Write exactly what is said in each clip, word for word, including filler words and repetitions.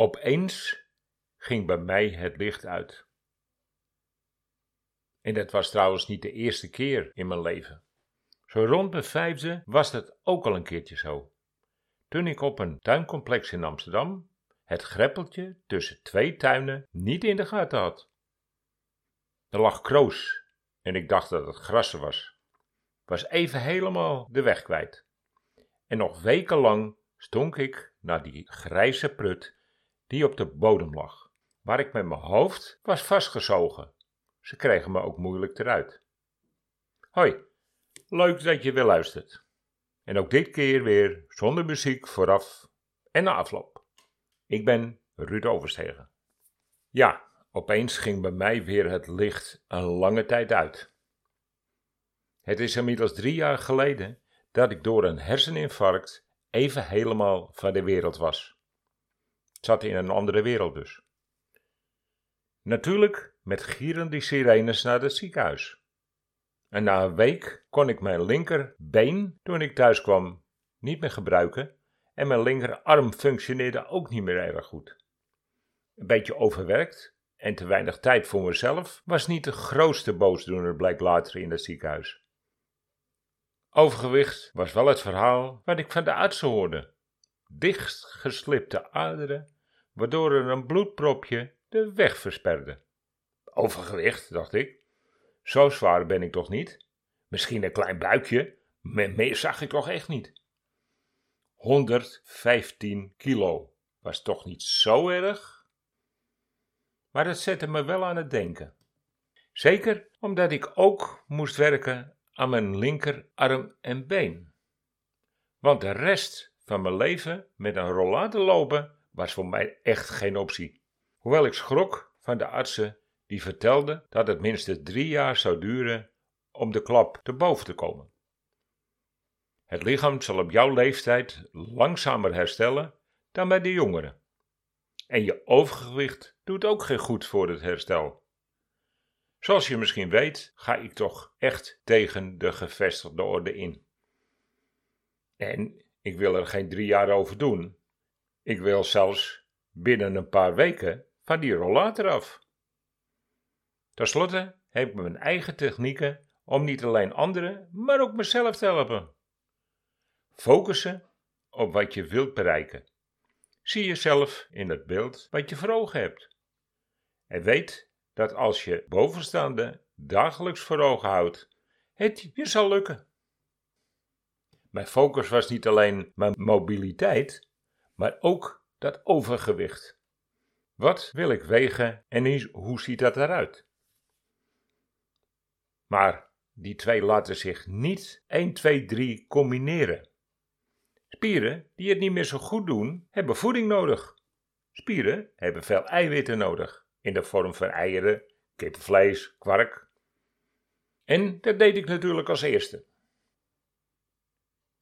Opeens ging bij mij het licht uit. En dat was trouwens niet de eerste keer in mijn leven. Zo rond mijn vijfde was dat ook al een keertje zo. Toen ik op een tuincomplex in Amsterdam het greppeltje tussen twee tuinen niet in de gaten had. Er lag kroos en ik dacht dat het grassen was. Was even helemaal de weg kwijt. En nog wekenlang stonk ik naar die grijze prut die op de bodem lag, waar ik met mijn hoofd was vastgezogen. Ze kregen me ook moeilijk eruit. Hoi, leuk dat je weer luistert. En ook dit keer weer zonder muziek vooraf en na afloop. Ik ben Ruud Overstegen. Ja, opeens ging bij mij weer het licht een lange tijd uit. Het is inmiddels drie jaar geleden dat ik door een herseninfarct even helemaal van de wereld was. Het zat in een andere wereld dus. Natuurlijk met gierende sirenes naar het ziekenhuis. En na een week kon ik mijn linkerbeen, toen ik thuis kwam, niet meer gebruiken. En mijn linkerarm functioneerde ook niet meer erg goed. Een beetje overwerkt en te weinig tijd voor mezelf was niet de grootste boosdoener, bleek later in het ziekenhuis. Overgewicht was wel het verhaal wat ik van de artsen hoorde. Dichtgeslipte aderen, waardoor er een bloedpropje de weg versperde. Overgewicht, dacht ik. Zo zwaar ben ik toch niet? Misschien een klein buikje, maar meer zag ik toch echt niet. honderdvijftien kilo was toch niet zo erg? Maar dat zette me wel aan het denken. Zeker omdat ik ook moest werken aan mijn linkerarm en been. Want de rest van mijn leven met een rollator lopen was voor mij echt geen optie. Hoewel ik schrok van de artsen die vertelden dat het minstens drie jaar zou duren om de klap te boven te komen. Het lichaam zal op jouw leeftijd langzamer herstellen dan bij de jongeren. En je overgewicht doet ook geen goed voor het herstel. Zoals je misschien weet, ga ik toch echt tegen de gevestigde orde in. En ik wil er geen drie jaar over doen. Ik wil zelfs binnen een paar weken van die rollator af. Ten slotte heb ik mijn eigen technieken om niet alleen anderen, maar ook mezelf te helpen. Focussen op wat je wilt bereiken. Zie jezelf in het beeld wat je voor ogen hebt. En weet dat als je bovenstaande dagelijks voor ogen houdt, het je zal lukken. Mijn focus was niet alleen mijn mobiliteit, maar ook dat overgewicht. Wat wil ik wegen en hoe ziet dat eruit? Maar die twee laten zich niet één, twee, drie combineren. Spieren die het niet meer zo goed doen, hebben voeding nodig. Spieren hebben veel eiwitten nodig, in de vorm van eieren, kippenvlees, kwark. En dat deed ik natuurlijk als eerste.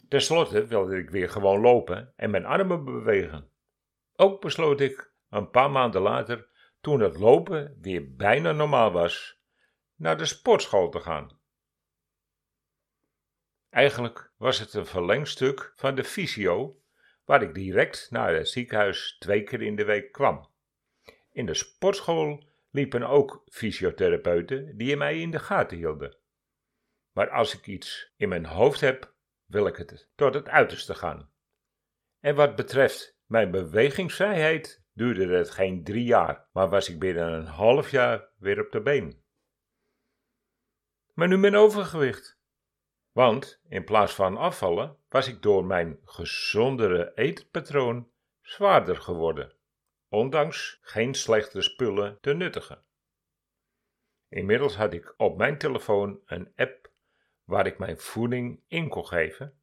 Ten slotte wilde ik weer gewoon lopen en mijn armen bewegen. Ook besloot ik een paar maanden later, toen het lopen weer bijna normaal was, naar de sportschool te gaan. Eigenlijk was het een verlengstuk van de fysio, waar ik direct naar het ziekenhuis twee keer in de week kwam. In de sportschool liepen ook fysiotherapeuten die mij in de gaten hielden. Maar als ik iets in mijn hoofd heb, wil ik het tot het uiterste gaan. En wat betreft mijn bewegingsvrijheid duurde het geen drie jaar, maar was ik binnen een half jaar weer op de been. Maar nu mijn overgewicht. Want in plaats van afvallen was ik door mijn gezondere eetpatroon zwaarder geworden, ondanks geen slechte spullen te nuttigen. Inmiddels had ik op mijn telefoon een app waar ik mijn voeding in kon geven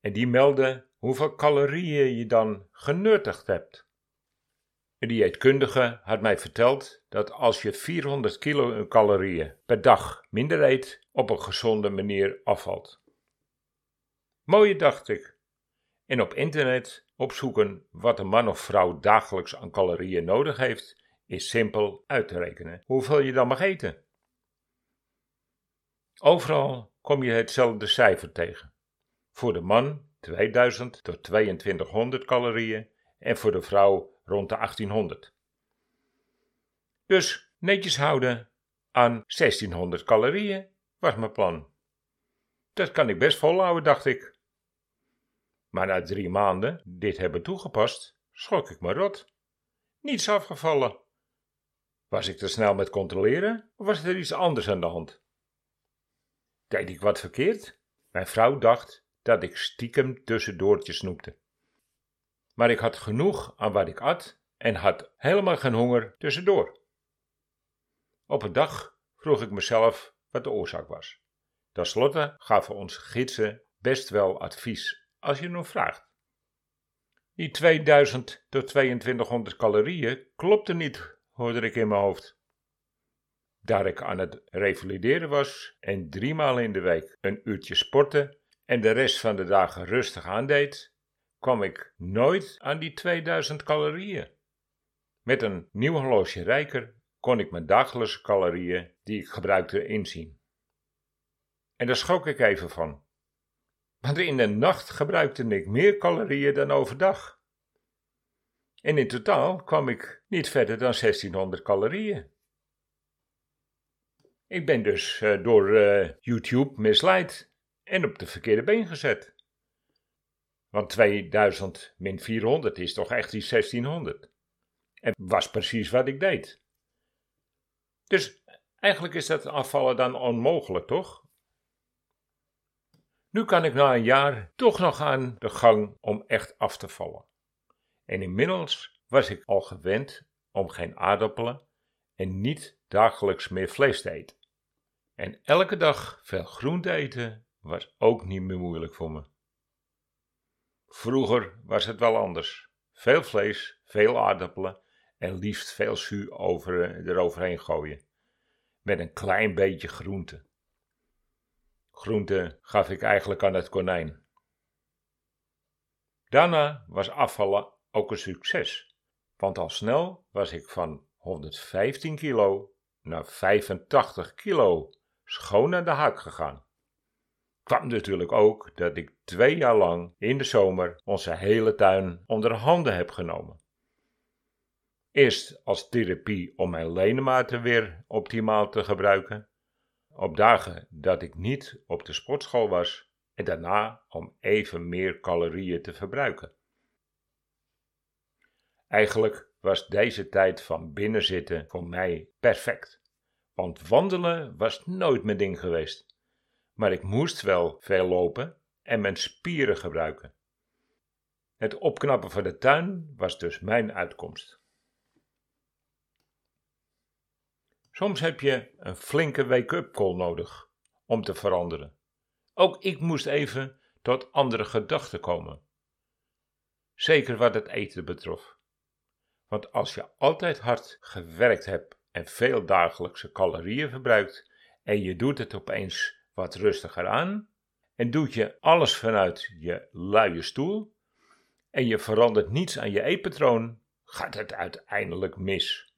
en die meldde hoeveel calorieën je dan genuttigd hebt. Een dieetkundige had mij verteld dat als je vierhonderd kilocalorieën per dag minder eet, op een gezonde manier afvalt. Mooi, dacht ik. En op internet opzoeken wat een man of vrouw dagelijks aan calorieën nodig heeft, is simpel uit te rekenen hoeveel je dan mag eten. Overal kom je hetzelfde cijfer tegen. Voor de man tweeduizend tot tweeëntwintighonderd calorieën en voor de vrouw rond de achttienhonderd. Dus netjes houden aan zestienhonderd calorieën was mijn plan. Dat kan ik best volhouden, dacht ik. Maar na drie maanden dit hebben toegepast, schrok ik me rot. Niets afgevallen. Was ik te snel met controleren of was er iets anders aan de hand? Deed ik wat verkeerd? Mijn vrouw dacht dat ik stiekem tussendoortjes snoepte. Maar ik had genoeg aan wat ik at en had helemaal geen honger tussendoor. Op een dag vroeg ik mezelf wat de oorzaak was. Ten slotte gaven onze gidsen best wel advies, als je hem vraagt. Die tweeduizend tot tweeëntwintighonderd calorieën klopte niet, hoorde ik in mijn hoofd. Daar ik aan het revalideren was en drie maal in de week een uurtje sportte en de rest van de dagen rustig aandeed, kwam ik nooit aan die tweeduizend calorieën. Met een nieuw horloge rijker kon ik mijn dagelijkse calorieën die ik gebruikte inzien. En daar schrok ik even van. Want in de nacht gebruikte ik meer calorieën dan overdag. En in totaal kwam ik niet verder dan zestienhonderd calorieën. Ik ben dus uh, door uh, YouTube misleid en op de verkeerde been gezet. Want tweeduizend min vierhonderd is toch echt die zestienhonderd. En was precies wat ik deed. Dus eigenlijk is dat afvallen dan onmogelijk, toch? Nu kan ik na een jaar toch nog aan de gang om echt af te vallen. En inmiddels was ik al gewend om geen aardappelen en niet dagelijks meer vlees te eten. En elke dag veel groente eten was ook niet meer moeilijk voor me. Vroeger was het wel anders. Veel vlees, veel aardappelen en liefst veel zuur over, eroverheen gooien. Met een klein beetje groente. Groente gaf ik eigenlijk aan het konijn. Daarna was afvallen ook een succes, want al snel was ik van honderdvijftien kilo naar vijfentachtig kilo schoon aan de haak gegaan. Kwam natuurlijk ook dat ik twee jaar lang in de zomer onze hele tuin onder handen heb genomen. Eerst als therapie om mijn ledematen weer optimaal te gebruiken, op dagen dat ik niet op de sportschool was en daarna om even meer calorieën te verbruiken. Eigenlijk was deze tijd van binnenzitten voor mij perfect, want wandelen was nooit mijn ding geweest. Maar ik moest wel veel lopen en mijn spieren gebruiken. Het opknappen van de tuin was dus mijn uitkomst. Soms heb je een flinke wake-up call nodig om te veranderen. Ook ik moest even tot andere gedachten komen. Zeker wat het eten betrof. Want als je altijd hard gewerkt hebt en veel dagelijkse calorieën verbruikt en je doet het opeens wat rustiger aan en doet je alles vanuit je luie stoel en je verandert niets aan je eetpatroon, gaat het uiteindelijk mis.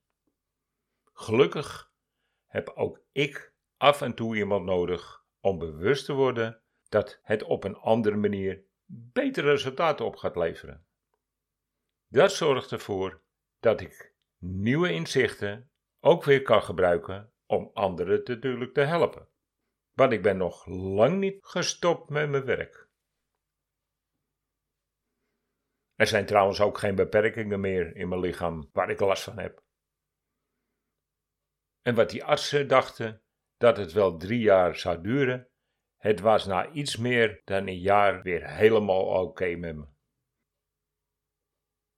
Gelukkig heb ook ik af en toe iemand nodig om bewust te worden dat het op een andere manier betere resultaten op gaat leveren. Dat zorgt ervoor dat ik nieuwe inzichten ook weer kan gebruiken om anderen natuurlijk te helpen. Want ik ben nog lang niet gestopt met mijn werk. Er zijn trouwens ook geen beperkingen meer in mijn lichaam waar ik last van heb. En wat die artsen dachten, dat het wel drie jaar zou duren, het was na iets meer dan een jaar weer helemaal oké met me.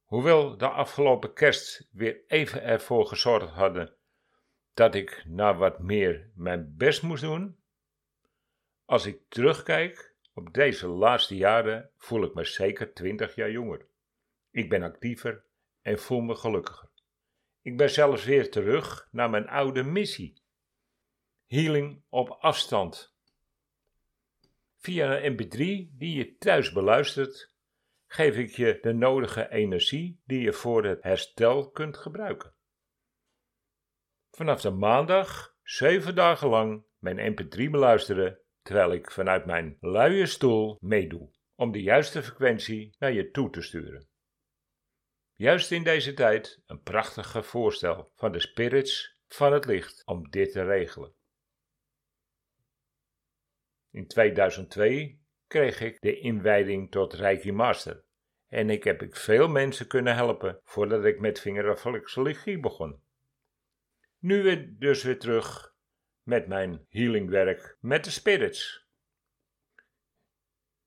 Hoewel de afgelopen kerst weer even ervoor gezorgd hadden dat ik na wat meer mijn best moest doen, als ik terugkijk op deze laatste jaren voel ik me zeker twintig jaar jonger. Ik ben actiever en voel me gelukkiger. Ik ben zelfs weer terug naar mijn oude missie. Healing op afstand. Via een M P drie die je thuis beluistert, geef ik je de nodige energie die je voor het herstel kunt gebruiken. Vanaf de maandag, zeven dagen lang, mijn M P drie beluisteren, terwijl ik vanuit mijn luie stoel meedoe, om de juiste frequentie naar je toe te sturen. Juist in deze tijd een prachtig voorstel van de spirits van het licht om dit te regelen. In tweeduizend twee kreeg ik de inwijding tot Reiki Master en ik heb ik veel mensen kunnen helpen voordat ik met vingeraflexologie begon. Nu weer dus weer terug met mijn healingwerk met de spirits.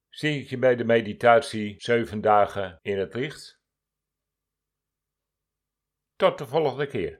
Zie ik je bij de meditatie zeven dagen in het licht? Tot de volgende keer.